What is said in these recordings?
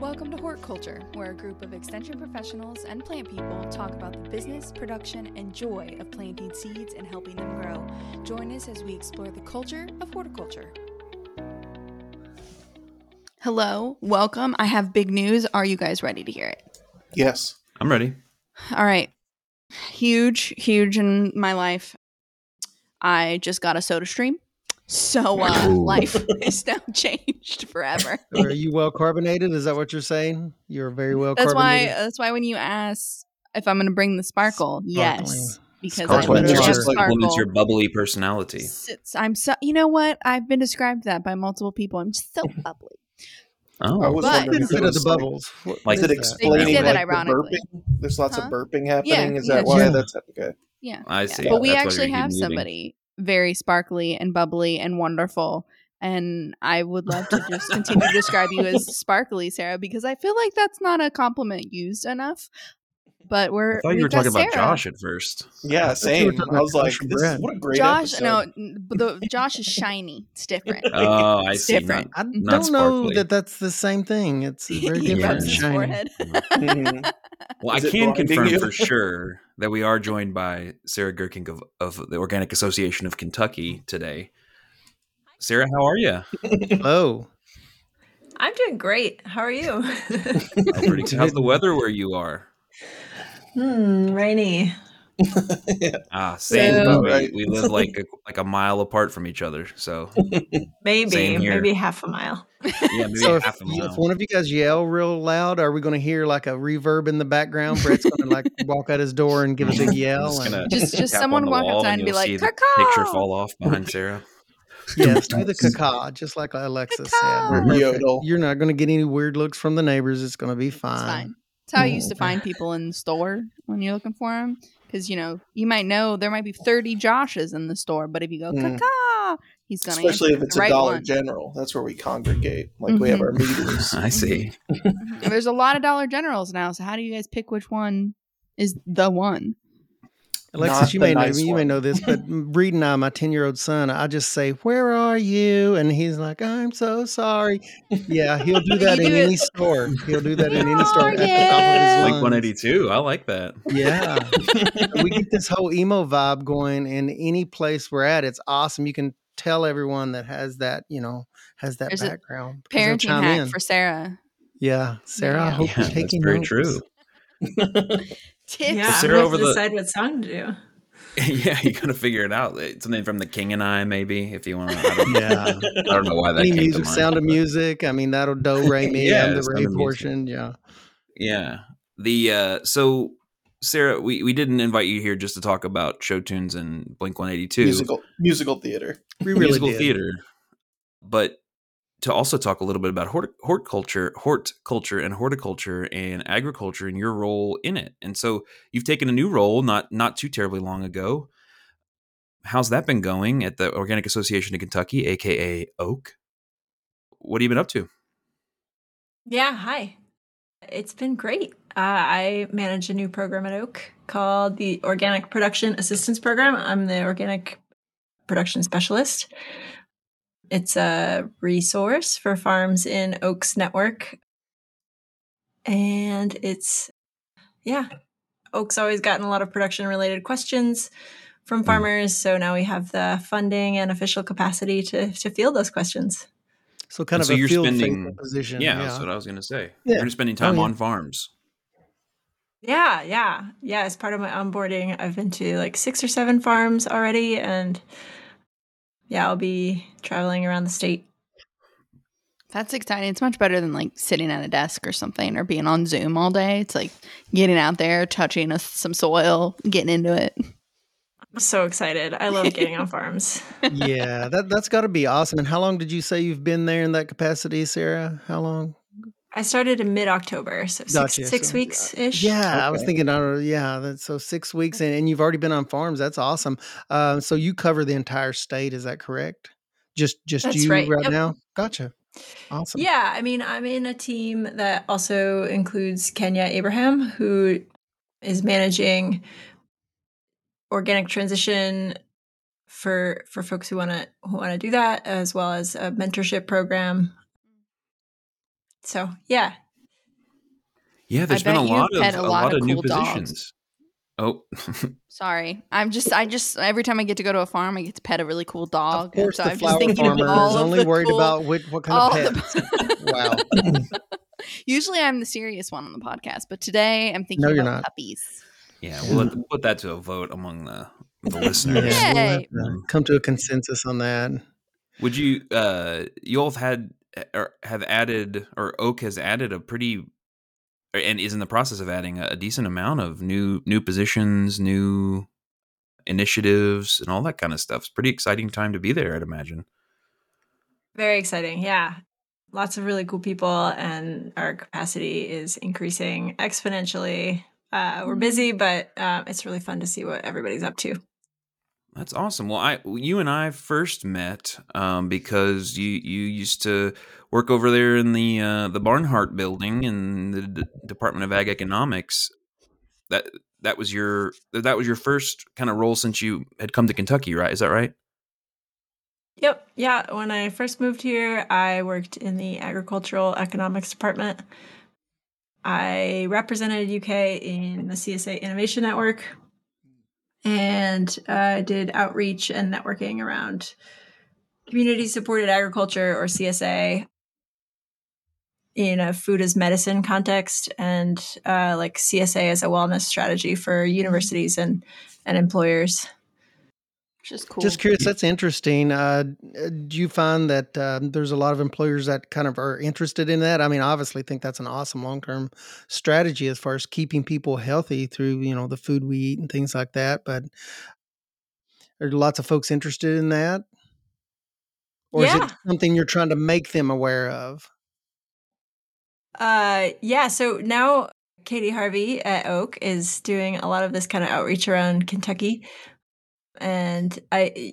Welcome to Horticulture, where a group of extension professionals and plant people talk about the business, production, and joy of planting seeds and helping them grow. Join us as we explore the culture of horticulture. Hello, welcome. I have big news. Are you guys ready to hear it? Yes. I'm ready. All right. Huge in my life. I just got a SodaStream. So life is now changed forever. Are you well carbonated? Is that what you're saying? You're very well carbonated. That's why when you ask if I'm going to bring the sparkle, yes, because I literally have sparkle. It's your bubbly personality. I'm so. You know what? I've been described that by multiple people. I'm just so bubbly. Oh, I was wondering if it was the bubbles. Like, is it explaining that ironically? The burping? There's lots of burping happening. Yeah, is that why? Yeah. That's good. Yeah, I see. Yeah. But we actually have somebody very sparkly and bubbly and wonderful, and I would love to just continue to describe you as sparkly, Sarah, because I feel like that's not a compliment used enough. But we're. I thought you were talking about Josh at first. Yeah, same. I was like, what a great Josh. Episode. No, Josh is shiny. It's different. Oh, I see. Different. I don't know that that's the same thing. It's very different. His forehead. Well, I can confirm for sure that we are joined by Sarah Geurkink of the Organic Association of Kentucky today. Sarah, how are you? Hello. I'm doing great. How are you? How's the weather where you are? Rainy. Yeah. Same. So, we live like a mile apart from each other, so maybe half a mile. Yeah, maybe so half a mile. If one of you guys yell real loud, are we going to hear like a reverb in the background? Brett's going to like walk out his door and give a big yell. Just someone walk outside and be like, "Caw-caw!" Picture fall off behind Sarah. Yes, do the caw-caw, just like Alexis said. Yodel. You're not going to get any weird looks from the neighbors. It's going to be fine. It's fine. That's how I used to find people in the store when you're looking for them. Because, you know, you might know there might be 30 Joshes in the store, but if you go, caw-caw, he's going to answer. Especially if it's a Dollar General. That's where we congregate. Like, we have our meetings. I see. There's a lot of Dollar Generals now, so how do you guys pick which one is the one? Alexis, you may know this, but Reed and I, my 10-year-old son, I just say, "Where are you?" And he's like, "I'm so sorry." Yeah, he'll do that in any store. He'll do that in any store. Yeah. Like 182. I like that. Yeah. We get this whole emo vibe going in any place we're at. It's awesome. You can tell everyone that has that There's background. Parenting hack for Sarah. Yeah. Sarah, I hope you're taking notes. That's very true. Tips. Yeah, so Sarah, I have to decide what song to do. Yeah, you gotta figure it out. Something from The King and I, maybe, if you want. I don't know why that came music, to mind. Sound of Music. I mean, that'll do re mi. Yeah, the re portion. Music. Yeah. The so Sarah, we didn't invite you here just to talk about show tunes and Blink 182 musical theater. We really musical did. Theater, but to also talk a little bit about horticulture and horticulture and agriculture and your role in it. And so you've taken a new role not too terribly long ago. How's that been going at the Organic Association of Kentucky, aka OAK? What have you been up to? Yeah, hi. It's been great. I manage a new program at OAK called the Organic Production Assistance Program. I'm the Organic Production Specialist. It's a resource for farms in OAK's network. And OAK's always gotten a lot of production-related questions from farmers. So now we have the funding and official capacity to field those questions. So kind of a field position. Yeah, that's what I was going to say. Yeah. You're spending time on farms. Yeah. As part of my onboarding, I've been to like 6 or 7 farms already, and... yeah, I'll be traveling around the state. That's exciting. It's much better than like sitting at a desk or something or being on Zoom all day. It's like getting out there, touching some soil, getting into it. I'm so excited. I love getting on farms. Yeah, that's got to be awesome. And how long did you say you've been there in that capacity, Sarah? How long? I started in mid-October, so six weeks-ish. Yeah, okay. I was thinking, so 6 weeks, and you've already been on farms. That's awesome. So you cover the entire state, is that correct? Just that's you right now? Gotcha. Awesome. Yeah, I mean, I'm in a team that also includes Kenya Abraham, who is managing organic transition for folks who want to do that, as well as a mentorship program. So, yeah. Yeah, there's been a lot of cool new positions. Dogs. Oh, sorry. I just every time I get to go to a farm, I get to pet a really cool dog. Of course, so the I'm flower just thinking farmer all is of only worried cool, about what kind of pet. Wow. Usually I'm the serious one on the podcast, but today I'm thinking about puppies. Yeah, we'll put that to a vote among the listeners. Yeah, we'll come to a consensus on that. Would you? You all OAK has added a pretty, and is in the process of adding a decent amount of new positions, new initiatives, and all that kind of stuff. It's a pretty exciting time to be there, I'd imagine. Very exciting, yeah. Lots of really cool people, and our capacity is increasing exponentially. We're busy, but it's really fun to see what everybody's up to. That's awesome. Well, you and I first met because you used to work over there in the Barnhart Building in the Department of Ag Economics. That was your first kind of role since you had come to Kentucky, right? Is that right? Yep. Yeah. When I first moved here, I worked in the Agricultural Economics Department. I represented UK in the CSA Innovation Network, and did outreach and networking around community-supported agriculture, or CSA, in a food as medicine context, and like CSA as a wellness strategy for universities and employers. Just cool. Just curious. That's interesting. Do you find that there's a lot of employers that kind of are interested in that? I mean, obviously think that's an awesome long-term strategy as far as keeping people healthy through, the food we eat and things like that. But are lots of folks interested in that? Or is it something you're trying to make them aware of? Yeah. So now Katie Harvey at OAK is doing a lot of this kind of outreach around Kentucky. And I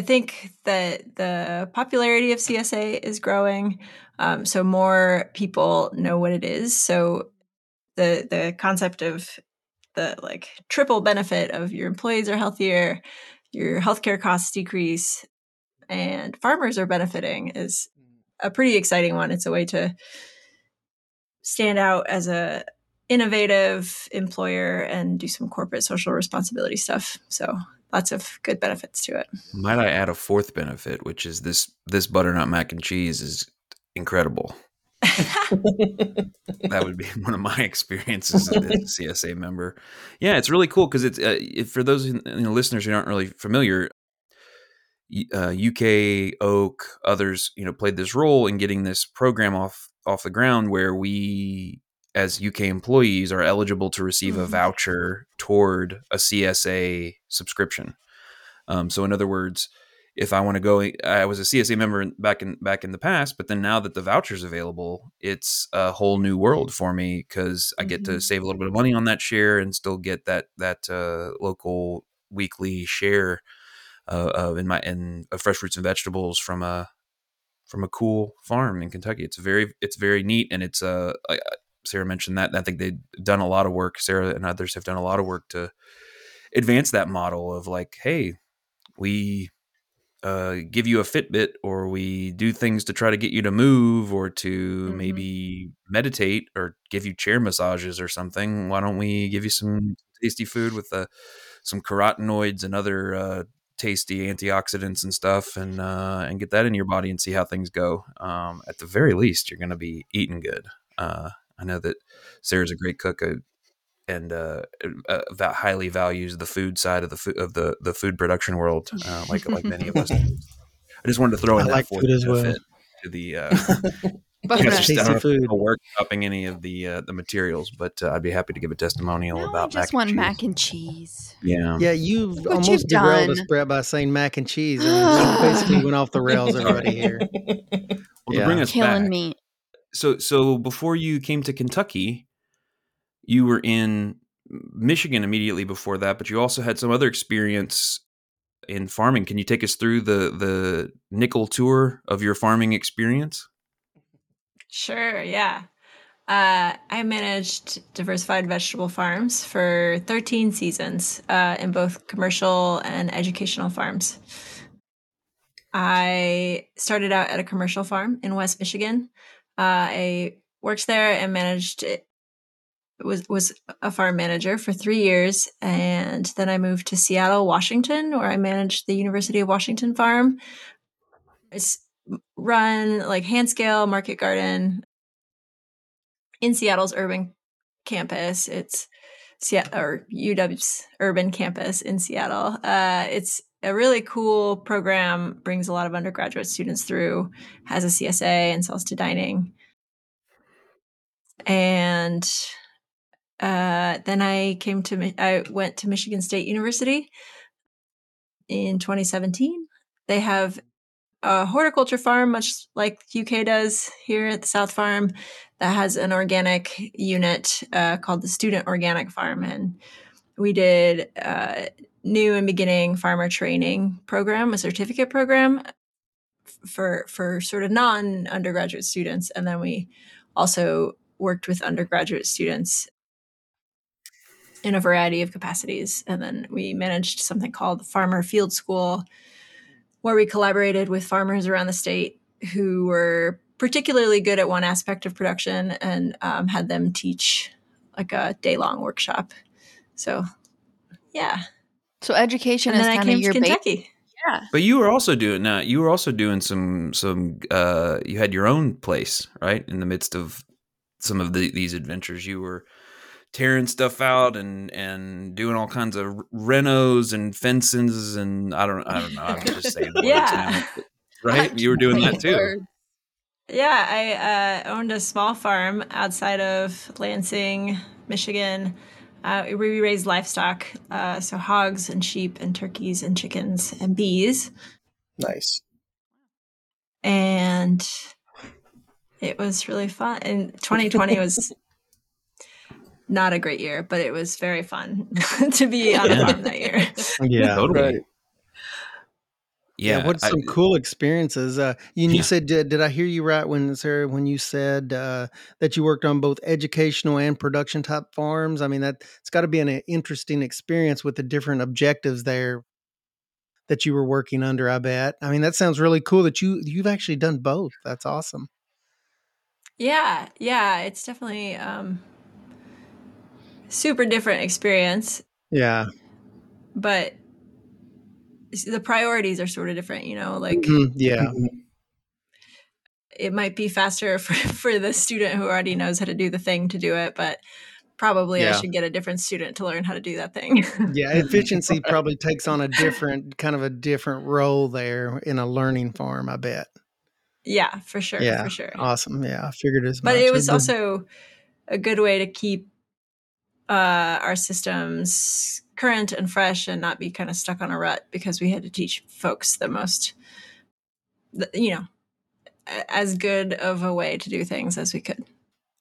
think that the popularity of CSA is growing. So more people know what it is. So the concept of the like triple benefit of your employees are healthier, your healthcare costs decrease, and farmers are benefiting is a pretty exciting one. It's a way to stand out as a innovative employer and do some corporate social responsibility stuff. So lots of good benefits to it. Might I add a fourth benefit, which is this butternut mac and cheese is incredible. That would be one of my experiences as a CSA member. Yeah, it's really cool because it's for those listeners who aren't really familiar, UK, OAK, others, played this role in getting this program off the ground where we as UK employees are eligible to receive a voucher toward a CSA subscription. So in other words, if I want to go, I was a CSA member back in the past, but then now that the voucher's available, it's a whole new world for me because I get to save a little bit of money on that share and still get that local weekly share of fresh fruits and vegetables from a cool farm in Kentucky. It's very neat, and it's Sarah mentioned that. I think they've done a lot of work. Sarah and others have done a lot of work to advance that model of like, hey, we give you a Fitbit, or we do things to try to get you to move or to maybe meditate, or give you chair massages or something. Why don't we give you some tasty food with some carotenoids and other tasty antioxidants and stuff, and get that in your body and see how things go. At the very least, you're going to be eating good. I know that Sarah's a great cook, and that highly values the food side of the food production world, like many of us. I just wanted to throw in that food as well to the. Workshopping any of the materials, but I'd be happy to give a testimonial about just one mac and cheese. Yeah, yeah, you've almost derailed us, Brett, by saying mac and cheese. I mean, basically went off the rails already here. Well, to bring us back. Me. So before you came to Kentucky, you were in Michigan immediately before that, but you also had some other experience in farming. Can you take us through the nickel tour of your farming experience? Sure, yeah. I managed diversified vegetable farms for 13 seasons in both commercial and educational farms. I started out at a commercial farm in West Michigan. I worked there and managed it. Was a farm manager for 3 years, and then I moved to Seattle, Washington, where I managed the University of Washington farm. It's run like hand scale market garden in Seattle's urban campus. It's or UW's urban campus in Seattle. It's a really cool program, brings a lot of undergraduate students through, has a CSA and sells to dining. And then I went to Michigan State University in 2017. They have a horticulture farm, much like UK does here at the South Farm, that has an organic unit called the Student Organic Farm. And we did a new and beginning farmer training program, a certificate program for sort of non-undergraduate students. And then we also worked with undergraduate students in a variety of capacities. And then we managed something called the Farmer Field School, where we collaborated with farmers around the state who were particularly good at one aspect of production and had them teach like a day-long workshop. So, yeah. So education is kind of your Kentucky. Yeah. But you were also doing some you had your own place, right? In the midst of some of these adventures, you were tearing stuff out and doing all kinds of renos and fences and I don't know. I'm just saying words. Yeah. Now, right? You were doing that too. Yeah, I owned a small farm outside of Lansing, Michigan. We raised livestock, so hogs and sheep and turkeys and chickens and bees. Nice. And it was really fun. And 2020 was not a great year, but it was very fun to be on a farm that year. Yeah, totally. Right. Yeah, what's some cool experiences? You said, did I hear you right when, Sarah, when you said that you worked on both educational and production type farms? I mean, that it's got to be an interesting experience with the different objectives there that you were working under, I bet. I mean, that sounds really cool that you've actually done both. That's awesome. Yeah, it's definitely super different experience. Yeah. But the priorities are sort of different, you know, like, yeah, it might be faster for the student who already knows how to do the thing to do it, but probably I should get a different student to learn how to do that thing. Yeah. Efficiency probably takes on a different role there in a learning farm, I bet. Yeah, for sure. Yeah. For sure. Awesome. Yeah. I figured as much. But it was also a good way to keep our systems current and fresh and not be kind of stuck on a rut, because we had to teach folks the most, you know, as good of a way to do things as we could.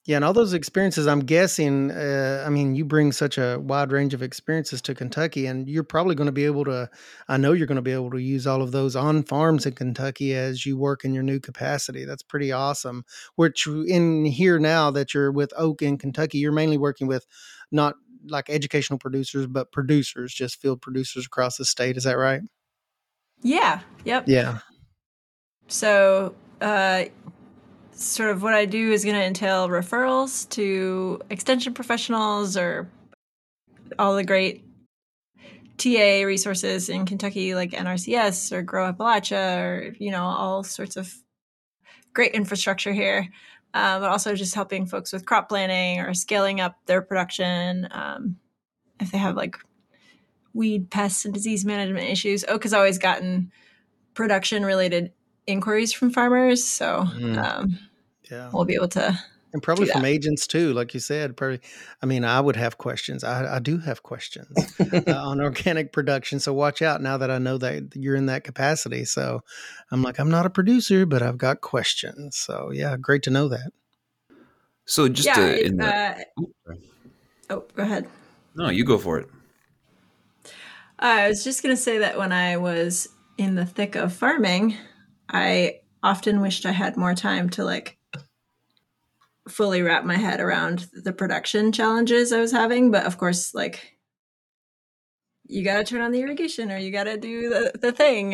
Yeah. And all those experiences, I'm guessing, I mean, you bring such a wide range of experiences to Kentucky, and you're probably going to be able to, I know you're going to be able to use all of those on farms in Kentucky as you work in your new capacity. That's pretty awesome. Which in here now that you're with OAK in Kentucky, you're mainly working with not like educational producers, but producers, just field producers across the state. Is that right? Yeah. Yep. Yeah. So, sort of what I do is going to entail referrals to extension professionals or all the great TA resources in Kentucky, like NRCS or Grow Appalachia, or, you know, all sorts of great infrastructure here, but also just helping folks with crop planning or scaling up their production if they have like weed, pests, and disease management issues. Oak has always gotten production-related inquiries from farmers, so we'll be able to, and probably from agents too, like you said. Probably, I mean, I would have questions. I do have questions on organic production. So watch out now that I know that you're in that capacity. So I'm like, I'm not a producer, but I've got questions. So yeah, great to know that. So just go ahead. No, you go for it. I was just going to say that when I was in the thick of farming, I often wished I had more time to like fully wrap my head around the production challenges I was having. But of course, like you got to turn on the irrigation or you got to do the thing.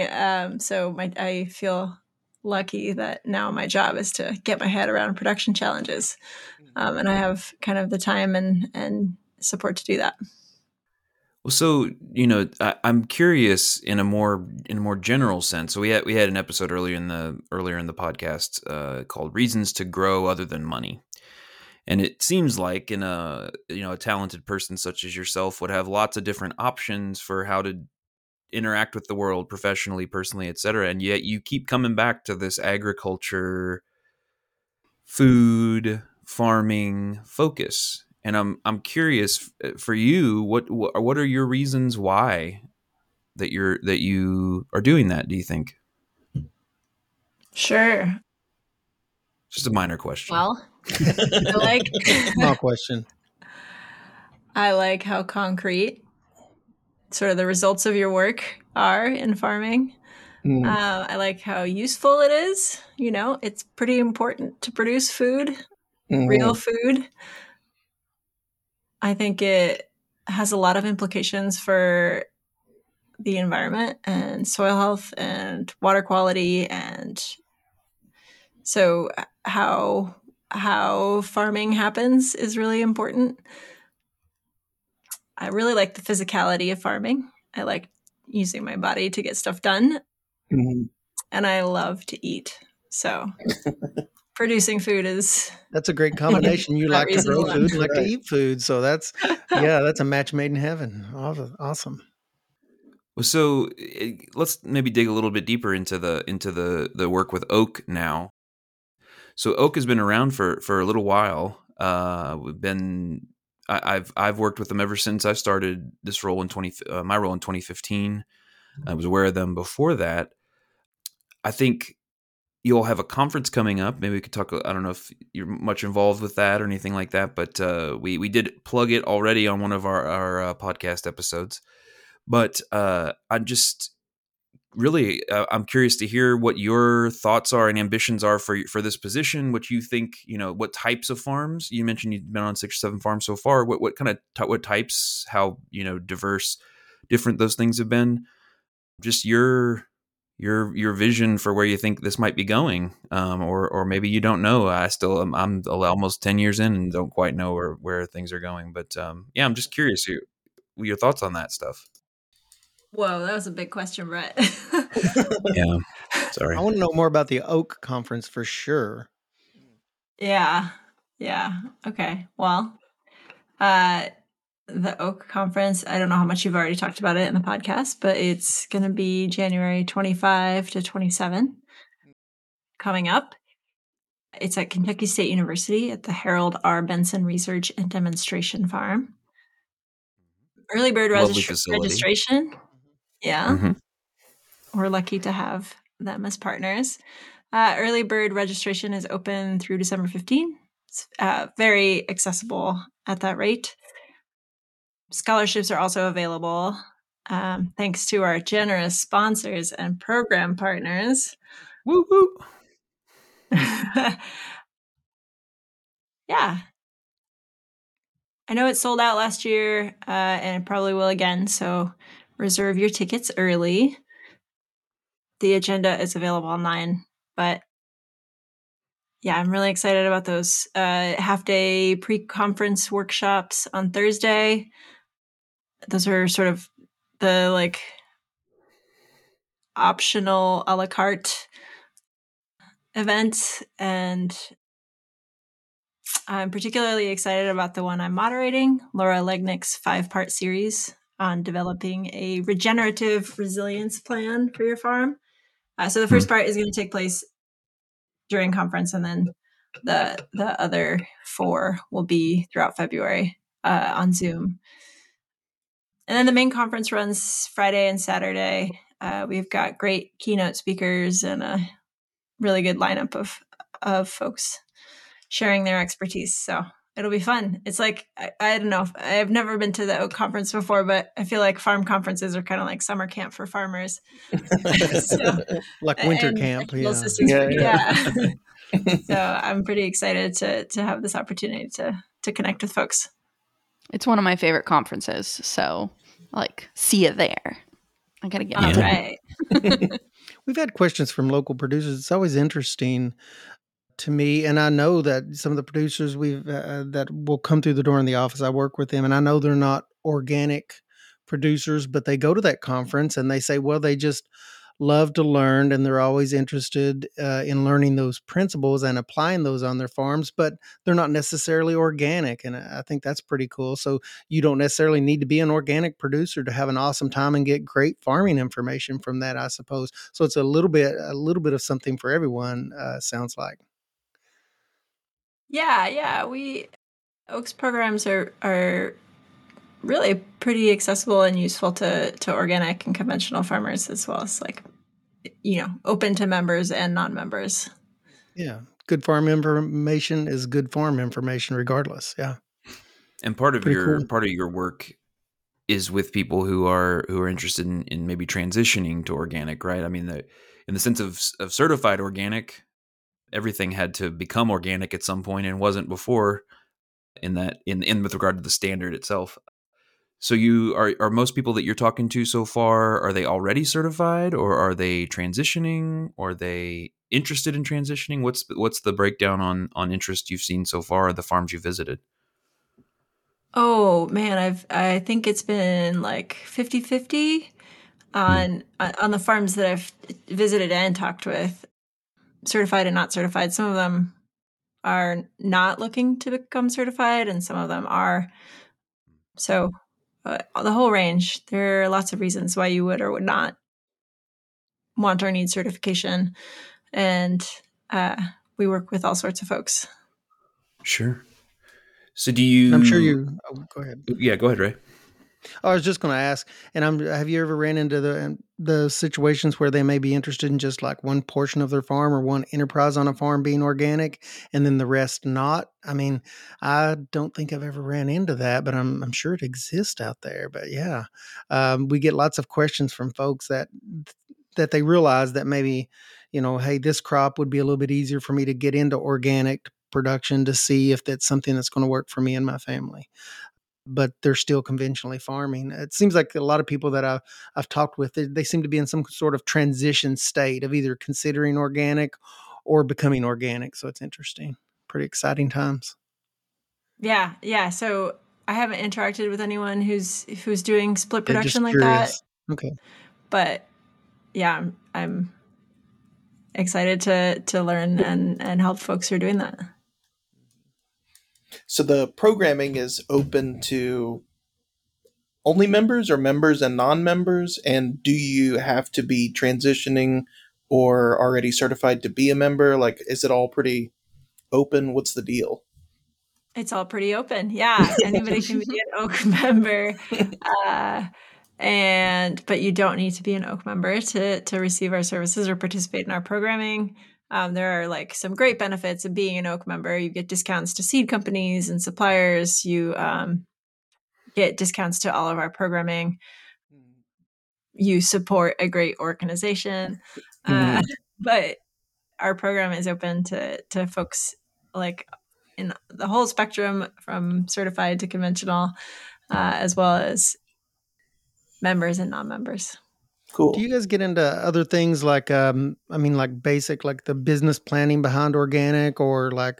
So I feel lucky that now my job is to get my head around production challenges. And I have kind of the time and support to do that. Well, so, you know, I'm curious in a more general sense. So we had an episode earlier in the podcast called Reasons to Grow Other Than Money. And it seems like a talented person such as yourself would have lots of different options for how to interact with the world professionally, personally, et cetera. And yet you keep coming back to this agriculture, food, farming focus. And I'm curious for you, what are your reasons why that you are doing that, do you think? Sure. Just a minor question. Well, small question. I like how concrete sort of the results of your work are in farming. I like how useful it is. You know, it's pretty important to produce food, real food. I think it has a lot of implications for the environment and soil health and water quality. And so how farming happens is really important. I really like the physicality of farming. I like using my body to get stuff done. And I love to eat. So producing food is... That's a great combination. You like to grow food, you like to eat food. So that's a match made in heaven. Awesome. So let's maybe dig a little bit deeper into the work with OAK now. So OAK has been around for a little while. I've worked with them ever since I started this role in 2015. I was aware of them before that. I think you all have a conference coming up. Maybe we could talk. I don't know if you're much involved with that or anything like that, but we did plug it already on one of our podcast episodes. But I'm just really I'm curious to hear what your thoughts are and ambitions are for this position. What you think, you know, what types of farms? You mentioned you've been on 6 or 7 farms so far. What types? How, you know, diverse, different those things have been. Just your vision for where you think this might be going, or maybe you don't know. I still I'm almost 10 years in and don't quite know where things are going. But I'm just curious your thoughts on that stuff. Whoa, that was a big question, Brett. Yeah, sorry. I want to know more about the OAK conference for sure. Yeah. Okay. Well, the OAK conference, I don't know how much you've already talked about it in the podcast, but it's going to be January 25 to 27 coming up. It's at Kentucky State University at the Harold R. Benson Research and Demonstration Farm. Early bird registration. Yeah. Mm-hmm. We're lucky to have them as partners. Early bird registration is open through December 15. It's very accessible at that rate. Scholarships are also available, thanks to our generous sponsors and program partners. Woo woo! Yeah. I know it sold out last year, and it probably will again, so reserve your tickets early. The agenda is available online, but yeah, I'm really excited about those half-day pre-conference workshops on Thursday. Those are sort of the like optional a la carte events. And I'm particularly excited about the one I'm moderating, Laura Legnick's 5-part series on developing a regenerative resilience plan for your farm. So the first part is going to take place during conference, and then the other 4 will be throughout February on Zoom. And then the main conference runs Friday and Saturday. We've got great keynote speakers and a really good lineup of folks sharing their expertise. So it'll be fun. It's like, I don't know, I've never been to the OAK conference before, but I feel like farm conferences are kind of like summer camp for farmers. So, like winter camp. Yeah. So I'm pretty excited to have this opportunity to connect with folks. It's one of my favorite conferences. So like, see you there. I got to get out. All right. We've had questions from local producers. It's always interesting to me, and I know that some of the producers we've that will come through the door in the office, I work with them, and I know they're not organic producers, but they go to that conference and they say, well, they just love to learn, and they're always interested in learning those principles and applying those on their farms, but they're not necessarily organic. And I think that's pretty cool. So you don't necessarily need to be an organic producer to have an awesome time and get great farming information from that, I suppose. So it's a little bit of something for everyone, sounds like. Yeah. OAK's programs are really pretty accessible and useful to organic and conventional farmers, as well as, like, you know, open to members and non-members. Yeah. Good farm information is good farm information regardless. Yeah. And part of your work is with people who are interested in maybe transitioning to organic, right? I mean, in the sense of certified organic, everything had to become organic at some point and wasn't before in with regard to the standard itself. So are most people that you're talking to so far, are they already certified, or are they transitioning, or are they interested in transitioning? What's the breakdown on interest you've seen so far at the farms you visited? Oh man, I think it's been like 50-50 on the farms that I've visited and talked with, certified and not certified. Some of them are not looking to become certified, and some of them are. So the whole range. There are lots of reasons why you would or would not want or need certification. And we work with all sorts of folks. Sure. So go ahead. Yeah, go ahead, Ray. I was just going to ask, have you ever ran into the situations where they may be interested in just like one portion of their farm or one enterprise on a farm being organic and then the rest not? I mean, I don't think I've ever ran into that, but I'm sure it exists out there. But yeah, we get lots of questions from folks that they realize that maybe, you know, hey, this crop would be a little bit easier for me to get into organic production to see if that's something that's going to work for me and my family, but they're still conventionally farming. It seems like a lot of people that I've talked with, they seem to be in some sort of transition state of either considering organic or becoming organic. So it's interesting. Pretty exciting times. Yeah. Yeah. So I haven't interacted with anyone who's doing split production like that. Okay. But yeah, I'm excited to learn and help folks who are doing that. So the programming is open to only members or members and non-members? And do you have to be transitioning or already certified to be a member? Like, is it all pretty open? What's the deal? It's all pretty open. Yeah. Anybody can be an OAK member. But you don't need to be an OAK member to receive our services or participate in our programming. There are like some great benefits of being an OAK member. You get discounts to seed companies and suppliers. You get discounts to all of our programming. You support a great organization. But our program is open to folks like in the whole spectrum, from certified to conventional, as well as members and non-members. Cool. Do you guys get into other things like, like basic, like the business planning behind organic, or like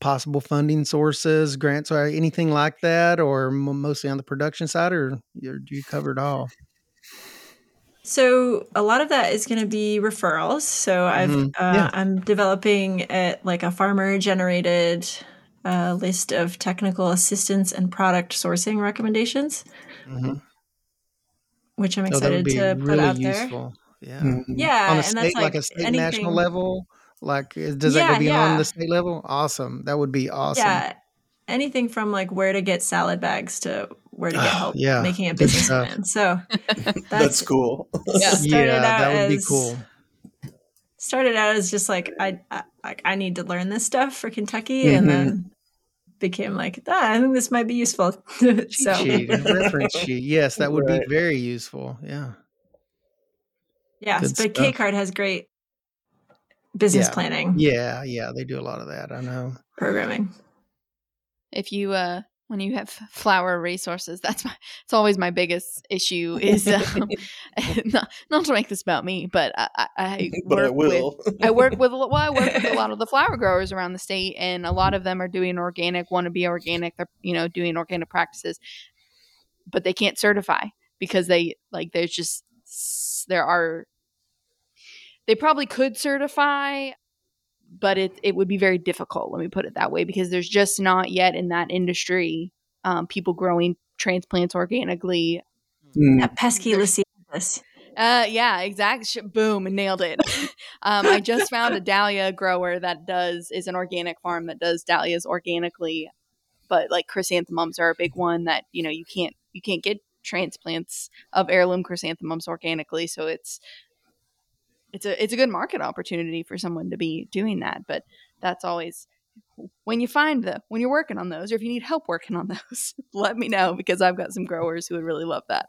possible funding sources, grants, or anything like that, or mostly on the production side, or do you cover it all? So a lot of that is going to be referrals. So I'm developing a farmer generated list of technical assistance and product sourcing recommendations. Mm-hmm. Which I'm excited to put really out useful. There. Yeah. Mm-hmm. Yeah. On a state, like a state anything. National level, like does that go beyond the state level? Awesome. That would be awesome. Yeah. Anything from like where to get salad bags to where to get help making a business plan. So that's cool. That would be cool. Started out as just like, I need to learn this stuff for Kentucky. Mm-hmm. And then became like, I think this might be useful. Reference sheet. Yes, that would be very useful. Yeah. Yes, but K-Card has great business planning. Yeah, they do a lot of that. I know. Programming. If you when you have flower resources. It's always my biggest issue is not to make this about me, but I work with a lot of the flower growers around the state, and a lot of them are doing organic, want to be organic. They're, doing organic practices, but they can't certify because they probably could certify, but it would be very difficult, let me put it that way, because there's just not yet in that industry people growing transplants organically. That pesky Lycianthus. Yeah, exactly. Boom, nailed it. I just found a dahlia grower is an organic farm that does dahlias organically, but like chrysanthemums are a big one that you can't get transplants of heirloom chrysanthemums organically, so it's a good market opportunity for someone to be doing that. But that's always when you're working on those, or if you need help working on those, let me know, because I've got some growers who would really love that.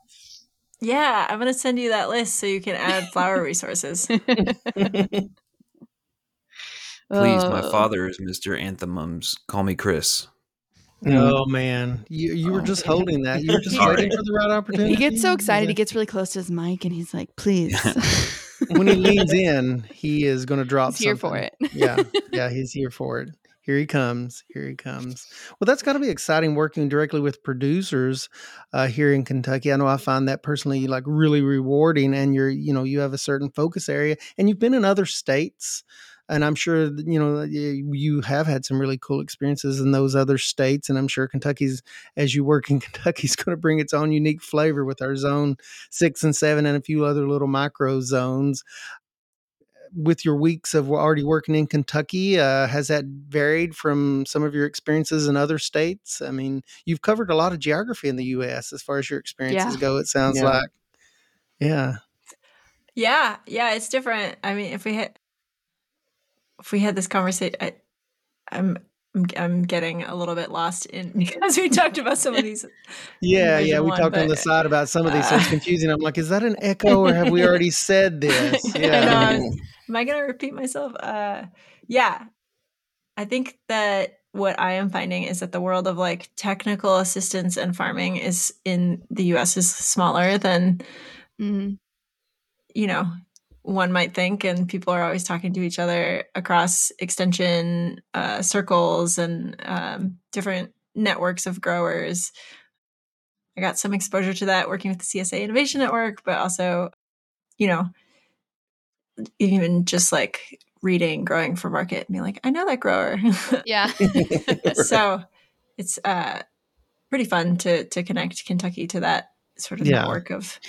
Yeah, I'm going to send you that list so you can add flower resources. Please, my father is Mr. Anthemums. Call me Chris. Oh man, you were just holding that. You were just waiting for the right opportunity. He gets so excited. He gets really close to his mic and he's like, please. When he leans in, he is going to drop something. He's here for it. Yeah, he's here for it. Here he comes. Well, that's got to be exciting, working directly with producers here in Kentucky. I know I find that personally like really rewarding, and you have a certain focus area, and you've been in other states, and I'm sure you have had some really cool experiences in those other states, and I'm sure Kentucky's, as you work in Kentucky, is going to bring its own unique flavor with our zone 6 and 7 and a few other little micro zones. With your weeks of already working in Kentucky, has that varied from some of your experiences in other states? I mean, you've covered a lot of geography in the U.S. as far as your experiences go, it sounds like. Yeah, it's different. I mean, if we had this conversation, I'm getting a little bit lost in, because we talked about some of these. We talked on the side about some of these, so it's confusing. I'm like, is that an echo, or have we already said this? Yeah. Am I going to repeat myself? Yeah. I think that what I am finding is that the world of like technical assistance and farming is in the U.S. is smaller than, one might think, and people are always talking to each other across extension circles and different networks of growers. I got some exposure to that working with the CSA Innovation Network, but also, even just like reading Growing for Market and being like, I know that grower. Yeah. So it's pretty fun to connect Kentucky to that sort of network of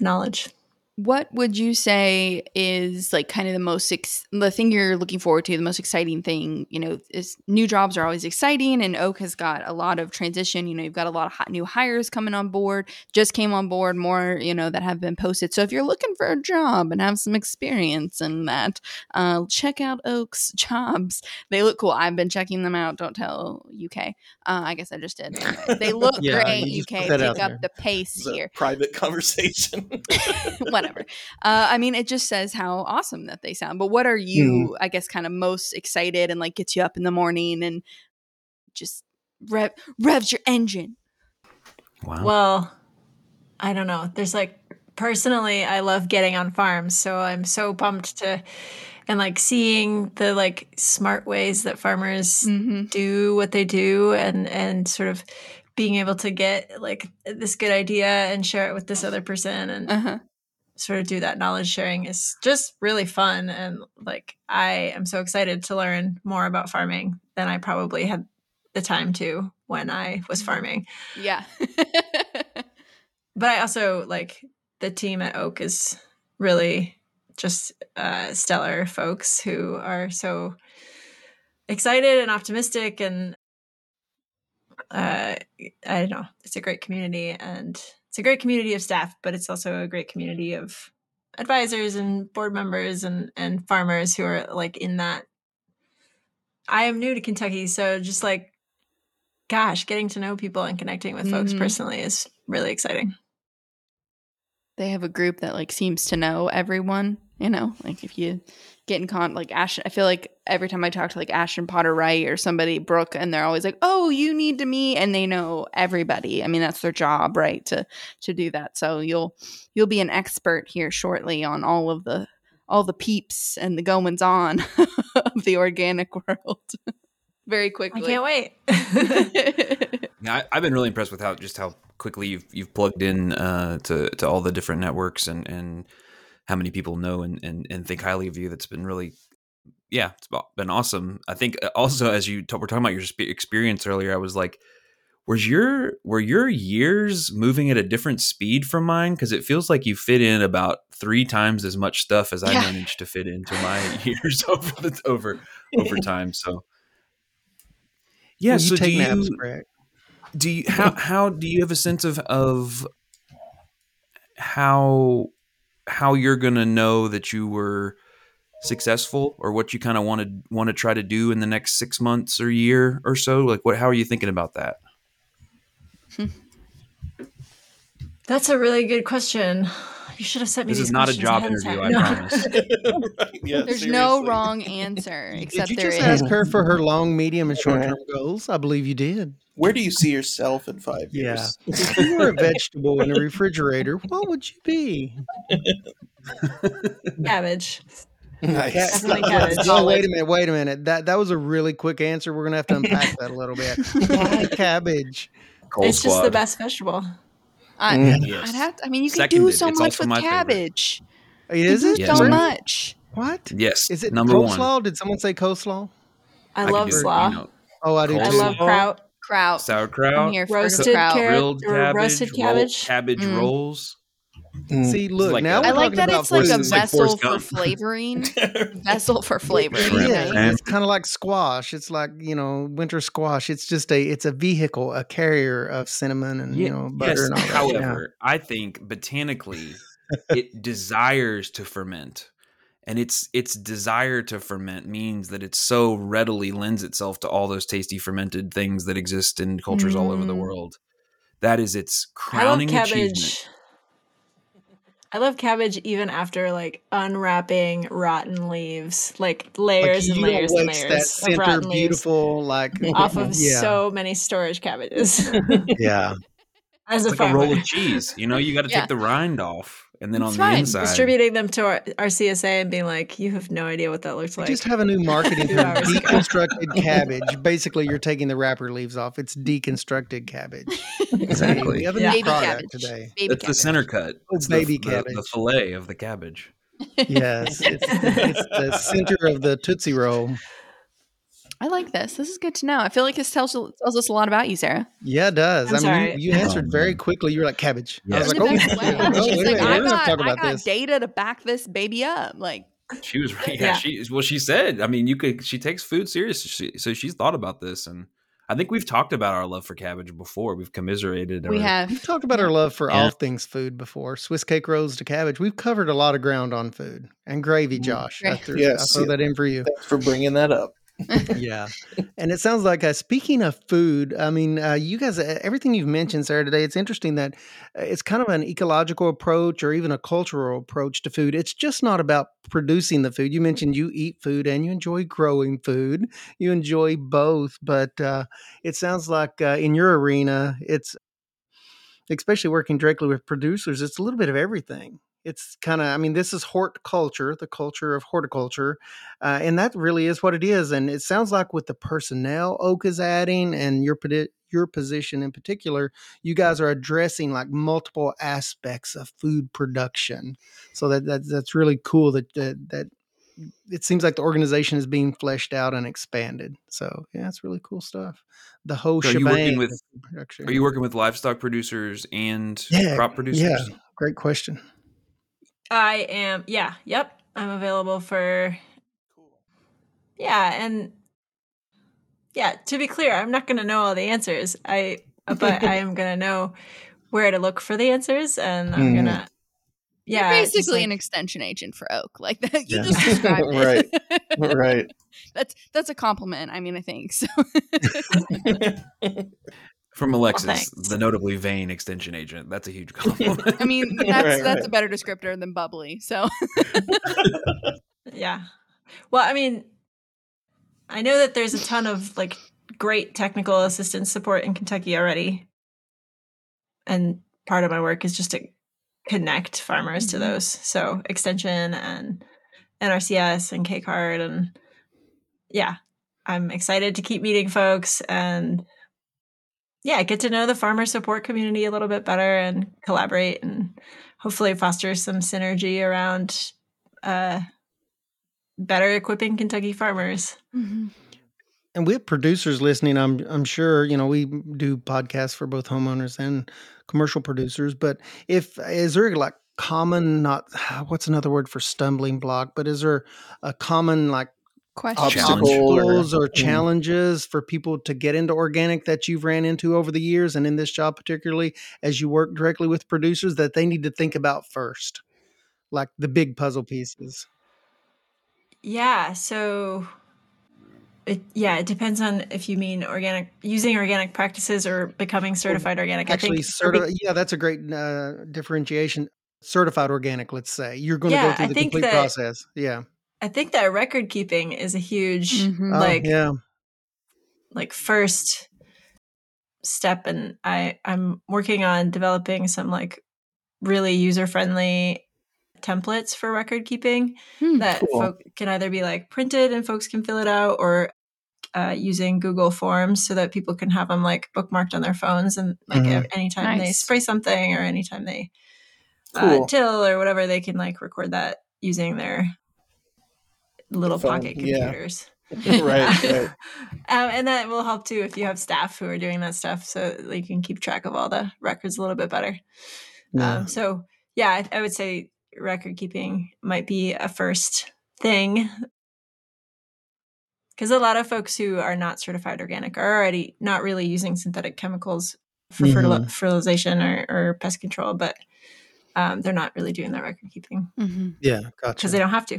knowledge. What would you say is like kind of the thing you're looking forward to, the most exciting thing? Is new jobs are always exciting, and Oak has got a lot of transition. You've got a lot of hot new hires coming on board, just came on board, more, that have been posted. So if you're looking for a job and have some experience in that, check out Oak's jobs. They look cool. I've been checking them out. Don't tell UK. I guess I just did. Anyway, they look great, UK. Pick up the pace here. Private conversation. Whatever. It just says how awesome that they sound. But what are you, I guess, kind of most excited and like gets you up in the morning and just revs your engine? Wow. Well, I don't know. There's like, personally, I love getting on farms. So I'm so pumped to, and like seeing the like smart ways that farmers do what they do, and sort of being able to get like this good idea and share it with this other person. And sort of do that knowledge sharing is just really fun. And like, I am so excited to learn more about farming than I probably had the time to when I was farming. Yeah. But I also like the team at Oak is really just stellar folks who are so excited and optimistic, and I don't know, it's a great community, and it's a great community of staff, but it's also a great community of advisors and board members and farmers who are like in that. I am new to Kentucky, so just like, gosh, getting to know people and connecting with folks personally is really exciting. They have a group that like seems to know everyone. You know, like if you get in I feel like every time I talk to like Ashton Potter Wright or somebody, Brooke, and they're always like, oh, you need to meet, and they know everybody. I mean, that's their job, right? To do that. So you'll be an expert here shortly on all the peeps and the goings on of the organic world. Very quickly. I can't wait. Now, I've been really impressed with how quickly you've plugged in to all the different networks and how many people know and think highly of you. That's been really, it's been awesome. I think also as you were talking about your experience earlier, I was like, were your years moving at a different speed from mine? Because it feels like you fit in about 3 times as much stuff as I managed to fit into my years over time. So. Yeah, well, so take naps, Greg. Do you how do you have a sense of how you're gonna know that you were successful, or what you kind of want to try to do in the next 6 months or year or so? Like, how are you thinking about that? That's a really good question. You should have sent me. This is not a job interview, I promise. Right? Yeah, there's seriously. No wrong answer, except there is. Did you just ask her for her long, medium, and short-term goals? I believe you did. Where do you see yourself in 5 years? Yeah. If you were a vegetable in a refrigerator, what would you be? Cabbage. Nice. Oh, wait a minute. That was a really quick answer. We're going to have to unpack that a little bit. Cabbage. It's just the best vegetable. Yes. You can do so much with cabbage. Is it? So much. What? Yes. Is it number coleslaw? One. Did someone say coleslaw? I love slaw. I do. I love kraut. Sauerkraut. Roasted carrot. Roasted cabbage. Cabbage rolls. See, look, like now I like that it's like a vessel for flavoring. Vessel for flavoring. Yeah, it's kind of like squash. It's like, winter squash. It's just a vehicle, a carrier of cinnamon and, butter and all that. However, I think botanically it desires to ferment. And its desire to ferment means that it so readily lends itself to all those tasty fermented things that exist in cultures all over the world. That is its crowning achievement. I love cabbage even after unwrapping rotten leaves, layers and layers and layers that center, of rotten beautiful, leaves off of so many storage cabbages. Yeah, as it's a roll of cheese, you got to take the rind off, and then the inside, distributing them to our CSA and being like, "You have no idea what that looks like." You just have a new marketing for deconstructed cabbage. Basically, you're taking the wrapper leaves off. It's deconstructed cabbage. Exactly. We have a new product today. It's the center cut. It's baby cabbage. The fillet of the cabbage. Yes. It's the center of the Tootsie Roll. I like this. This is good to know. I feel like this tells us a lot about you, Sarah. Yeah, it does. You answered very quickly. You were like, cabbage. Yeah. I was like, I got data to back this baby up. Like, she was right. Yeah. She said, she takes food seriously. So she's thought about this, and I think we've talked about our love for cabbage before. We've commiserated. We've talked about our love for all things food before. Swiss cake rolls to cabbage. We've covered a lot of ground on food and gravy, Josh. Right. I throw that in for you. Thanks for bringing that up. Yeah. And it sounds like, speaking of food, you guys, everything you've mentioned, Sarah, today, it's interesting that it's kind of an ecological approach or even a cultural approach to food. It's just not about producing the food. You mentioned you eat food and you enjoy growing food. You enjoy both, but it sounds like in your arena, it's especially working directly with producers, it's a little bit of everything. It's kind of, this is hort culture, the culture of horticulture, and that really is what it is. And it sounds like with the personnel Oak is adding and your position in particular, you guys are addressing multiple aspects of food production. So that's really cool that it seems like the organization is being fleshed out and expanded. So yeah, it's really cool stuff. The whole shebang. Are you working with livestock producers and crop producers? Yeah, great question. I am. Yeah. Yep. I'm available for. Yeah. And yeah, to be clear, I'm not going to know all the answers. But I am going to know where to look for the answers, and I'm going to. Yeah. You're basically an extension agent for Oak. Like that. You just described it. Right. Right. That's a compliment. I think so. From Alexis, well, the notably vain extension agent. That's a huge compliment. I mean, that's a better descriptor than bubbly. So, yeah. Well, I mean, I know that there's a ton of like great technical assistance support in Kentucky already. And part of my work is just to connect farmers to those. So extension and NRCS and K-Card. And yeah, I'm excited to keep meeting folks and yeah, get to know the farmer support community a little bit better and collaborate and hopefully foster some synergy around better equipping Kentucky farmers. Mm-hmm. And we have producers listening. I'm sure, you know, we do podcasts for both homeowners and commercial producers, but is there like common, what's another word for stumbling block, but is there a common like obstacles or challenges for people to get into organic that you've ran into over the years and in this job particularly as you work directly with producers that they need to think about first, like the big puzzle pieces? Yeah, so it depends on if you mean using organic practices or becoming certified organic. Actually, that's a great differentiation. Certified organic, let's say. You're going to go through the complete process. Yeah. I think that record keeping is a huge, first step. And I'm working on developing some like really user-friendly templates for record keeping folk can either be like printed and folks can fill it out or using Google Forms so that people can have them like bookmarked on their phones. And like anytime they spray something or anytime they till or whatever, they can like record that using their little pocket computers. Yeah. Right. And that will help too if you have staff who are doing that stuff so that you can keep track of all the records a little bit better. Yeah. I would say record keeping might be a first thing because a lot of folks who are not certified organic are already not really using synthetic chemicals for fertilization or pest control, but they're not really doing that record keeping. Mm-hmm. Yeah, gotcha. Because they don't have to.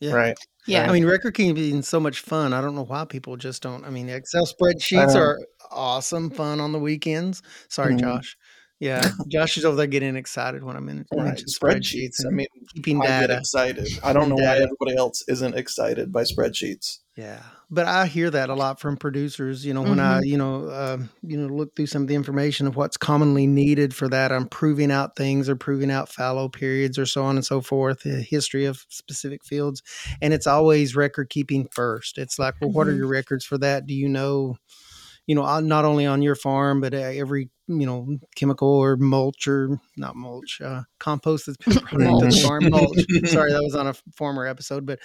Yeah. Right. Yeah. I mean, record keeping is so much fun. I don't know why people just don't. I mean, Excel spreadsheets are awesome fun on the weekends. Sorry, Josh. Yeah. Josh is over there getting excited when I'm in spreadsheets. I mean, keeping data. Get excited. I don't know why everybody else isn't excited by spreadsheets. Yeah. But I hear that a lot from producers, you know, when I, look through some of the information of what's commonly needed for that. I'm proving out things or proving out fallow periods or so on and so forth, the history of specific fields. And it's always record keeping first. It's like, well, what are your records for that? Do you know, not only on your farm, but every, chemical or compost that's been brought into the farm. Mulch. Sorry, that was on a former episode, but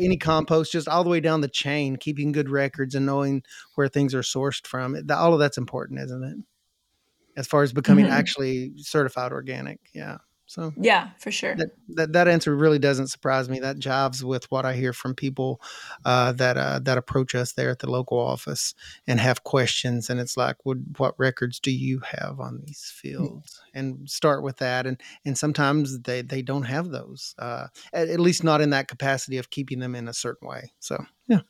any compost, just all the way down the chain, keeping good records and knowing where things are sourced from. All of that's important, isn't it? As far as becoming actually certified organic. Yeah. So yeah, for sure. That answer really doesn't surprise me. That jives with what I hear from people that approach us there at the local office and have questions. And it's like, what records do you have on these fields? And start with that. And sometimes they don't have those, at least not in that capacity of keeping them in a certain way. So yeah.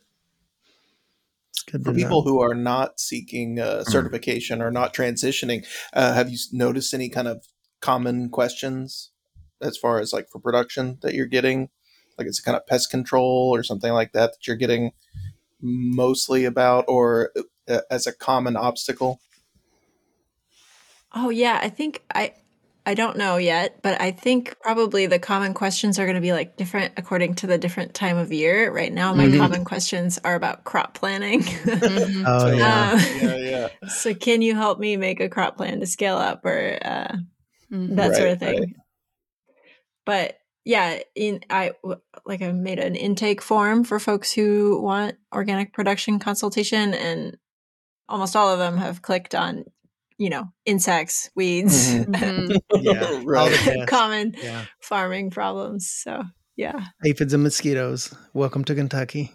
For people who are not seeking certification or not transitioning, have you noticed any kind of common questions as far as like for production that you're getting, like it's a kind of pest control or something like that you're getting mostly about, or as a common obstacle? Oh yeah, I think I don't know yet, but I think probably the common questions are going to be like different according to the different time of year. Right now, my common questions are about crop planning. Oh yeah. So can you help me make a crop plan to scale up or, that sort of thing. Right. But yeah, I made an intake form for folks who want organic production consultation, and almost all of them have clicked on, insects, weeds, common farming problems. So yeah, aphids and mosquitoes. Welcome to Kentucky.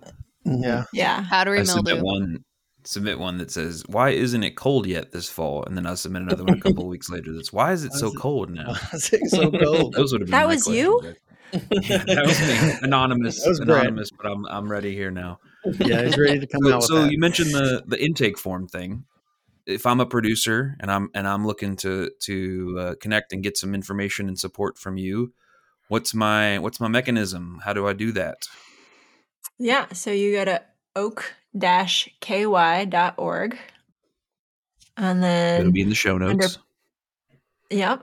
Mm-hmm. Yeah, yeah. How do we mildew? Submit one that says, why isn't it cold yet this fall? And then I submit another one a couple of weeks later that's, why is it so cold now? Why is it so cold? Those would have been that was you? Yeah, that was me. Anonymous, but I'm ready here now. Yeah, he's ready to come out with that. So you mentioned the intake form thing. if I'm a producer and I'm looking to connect and get some information and support from you, what's my mechanism? How do I do that? Yeah. So you go to oak-ky.org, and then it'll be in the show notes.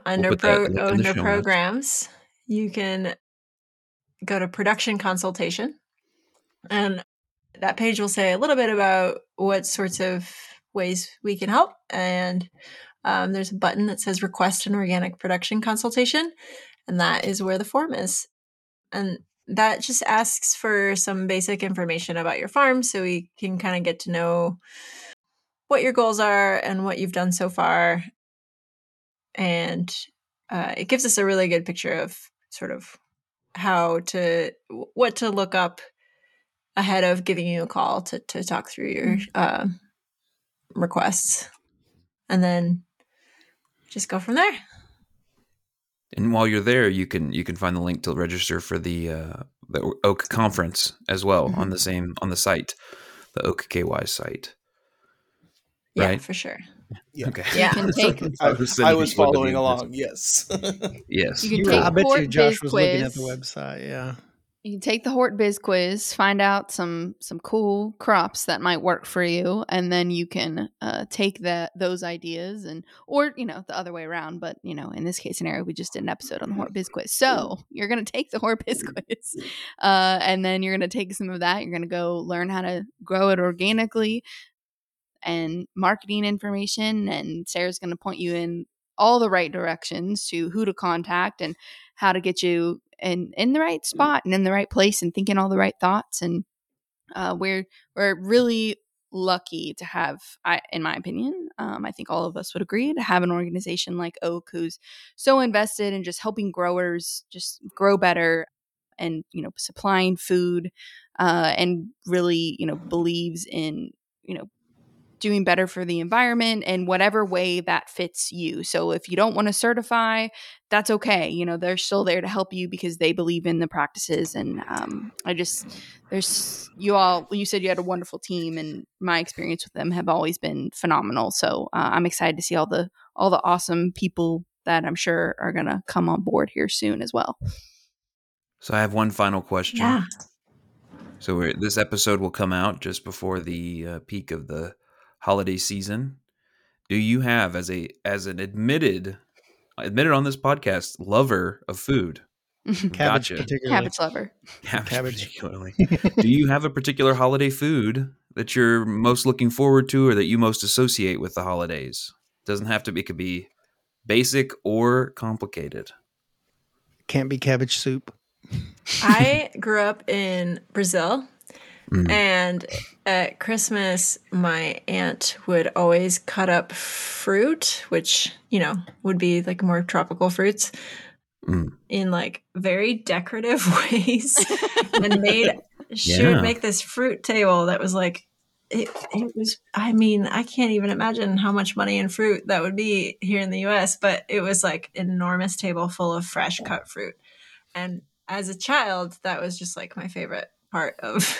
Under programs, you can go to production consultation, and that page will say a little bit about what sorts of ways we can help. And there's a button that says request an organic production consultation. And that is where the form is. And that just asks for some basic information about your farm, so we can kind of get to know what your goals are and what you've done so far. And it gives us a really good picture of sort of what to look up ahead of giving you a call to talk through your requests, and then just go from there. And while you're there, you can find the link to register for the OAK conference as well, mm-hmm. on the site, the OAK KY site. Yeah, right? For sure. Yeah. Okay. Yeah. You can take, I was following along. Yes. Yes. You can take I bet Hort you Josh Biz was quiz. Looking at the website. Yeah. You can take the Hort Biz Quiz, find out some cool crops that might work for you, and then you can take those ideas or the other way around. But in this case scenario, we just did an episode on the Hort Biz Quiz, so you're gonna take the Hort Biz Quiz, and then you're gonna take some of that. You're gonna go learn how to grow it organically, and marketing information, and Sarah's going to point you in all the right directions to who to contact and how to get you in the right spot and in the right place and thinking all the right thoughts. And we're really lucky to have, in my opinion, I think all of us would agree, to have an organization like OAK who's so invested in just helping growers just grow better and, supplying food and really, believes in, doing better for the environment in whatever way that fits you. So if you don't want to certify, that's okay. They're still there to help you because they believe in the practices. And you said you had a wonderful team, and my experience with them have always been phenomenal. So I'm excited to see all the awesome people that I'm sure are going to come on board here soon as well. So I have one final question. Yeah. So this episode will come out just before the peak of the holiday season. Do you have, as an admitted on this podcast, lover of food? Cabbage lover. Cabbage particularly. Do you have a particular holiday food that you're most looking forward to, or that you most associate with the holidays? Doesn't have to be. It could be basic or complicated. Can't be cabbage soup. I grew up in Brazil. Mm-hmm. And at Christmas, my aunt would always cut up fruit, which, would be like more tropical fruits, in like very decorative ways. And she would make this fruit table that was like, it was, I mean, I can't even imagine how much money in fruit that would be here in the US, but it was like an enormous table full of fresh cut fruit. And as a child, that was just like my favorite part of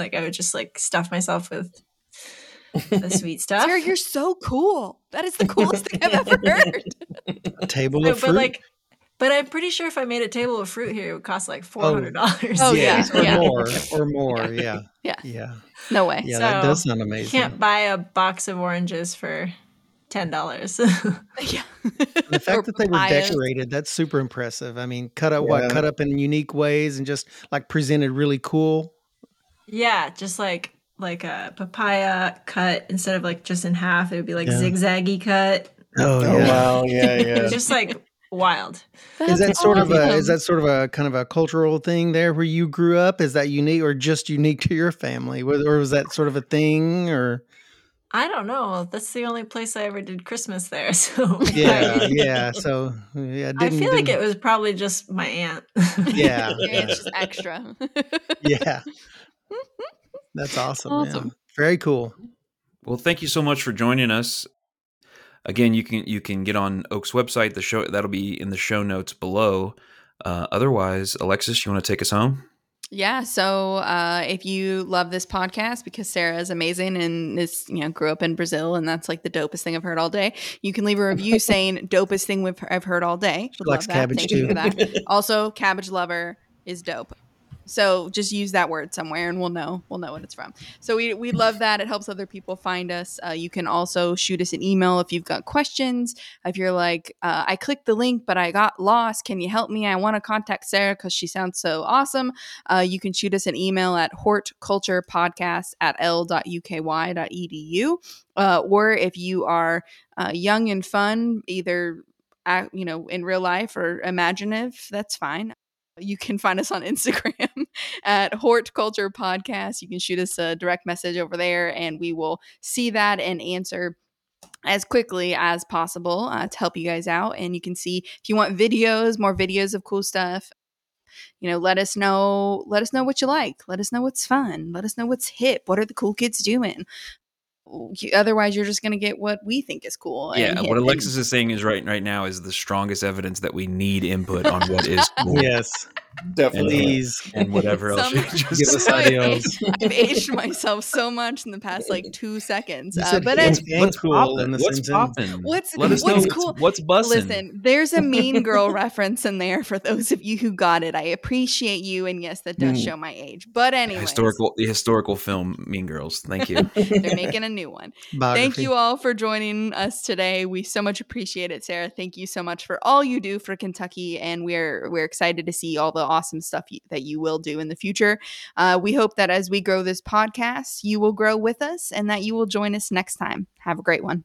I would just stuff myself with the sweet stuff. Sarah, you're so cool. That is the coolest thing I've ever heard. A table of fruit. But I'm pretty sure if I made a table of fruit here, it would cost $400. Oh yeah, or more. Yeah. No way. Yeah, so that does sound amazing. You can't buy a box of oranges for $10. Yeah. The fact that they were decorated, that's super impressive. I mean, cut up in unique ways and just presented really cool. Yeah, just like a papaya cut, instead of just in half, it would be zigzaggy cut. Oh wow, yeah. Just wild. Is that sort of a kind of a cultural thing there where you grew up? Is that unique, or just unique to your family? Or was that sort of a thing, or? I don't know. That's the only place I ever did Christmas there. So I feel like it was probably just my aunt. Yeah, your aunt's just extra. Yeah. That's awesome. Man. Very cool. Well, thank you so much for joining us. Again, you can get on Oak's website. The show that'll be in the show notes below. Otherwise, Alexis, you want to take us home? Yeah. So if you love this podcast, because Sarah is amazing and is, you know, grew up in Brazil and that's like the dopest thing I've heard all day, you can leave a review saying dopest thing I've heard all day. She likes cabbage too. For that. Also, cabbage lover is dope. So just use that word somewhere and we'll know what it's from. So we love that. It helps other people find us. You can also shoot us an email if you've got questions. If you're like, I clicked the link, but I got lost. Can you help me? I want to contact Sarah because she sounds so awesome. You can shoot us an email at hortculturepodcast@l.uky.edu. Or if you are young and fun, either in real life or imaginative, that's fine. You can find us on Instagram at Hortculture Podcast. You can shoot us a direct message over there and we will see that and answer as quickly as possible to help you guys out. And you can see if you want videos, more videos of cool stuff, let us know what you like. Let us know what's fun. Let us know what's hip. What are the cool kids doing? Otherwise, you're just going to get what we think is cool. Yeah, what Alexis is saying is right now is the strongest evidence that we need input on what is cool. Yes, definitely. And whatever else. Give us ideas. I've aged myself so much in the past like 2 seconds. But what's cool? What's popping? What's cool? What's bussin'? Listen, there's a Mean Girl reference in there for those of you who got it. I appreciate you, and yes, that does show my age. But anyway, the historical film Mean Girls. Thank you. They're making a new one. Thank you all for joining us today. We so much appreciate it, Sarah. Thank you so much for all you do for Kentucky, and we're excited to see all the awesome stuff that you will do in the future. We hope that as we grow this podcast, you will grow with us and that you will join us next time. Have a great one.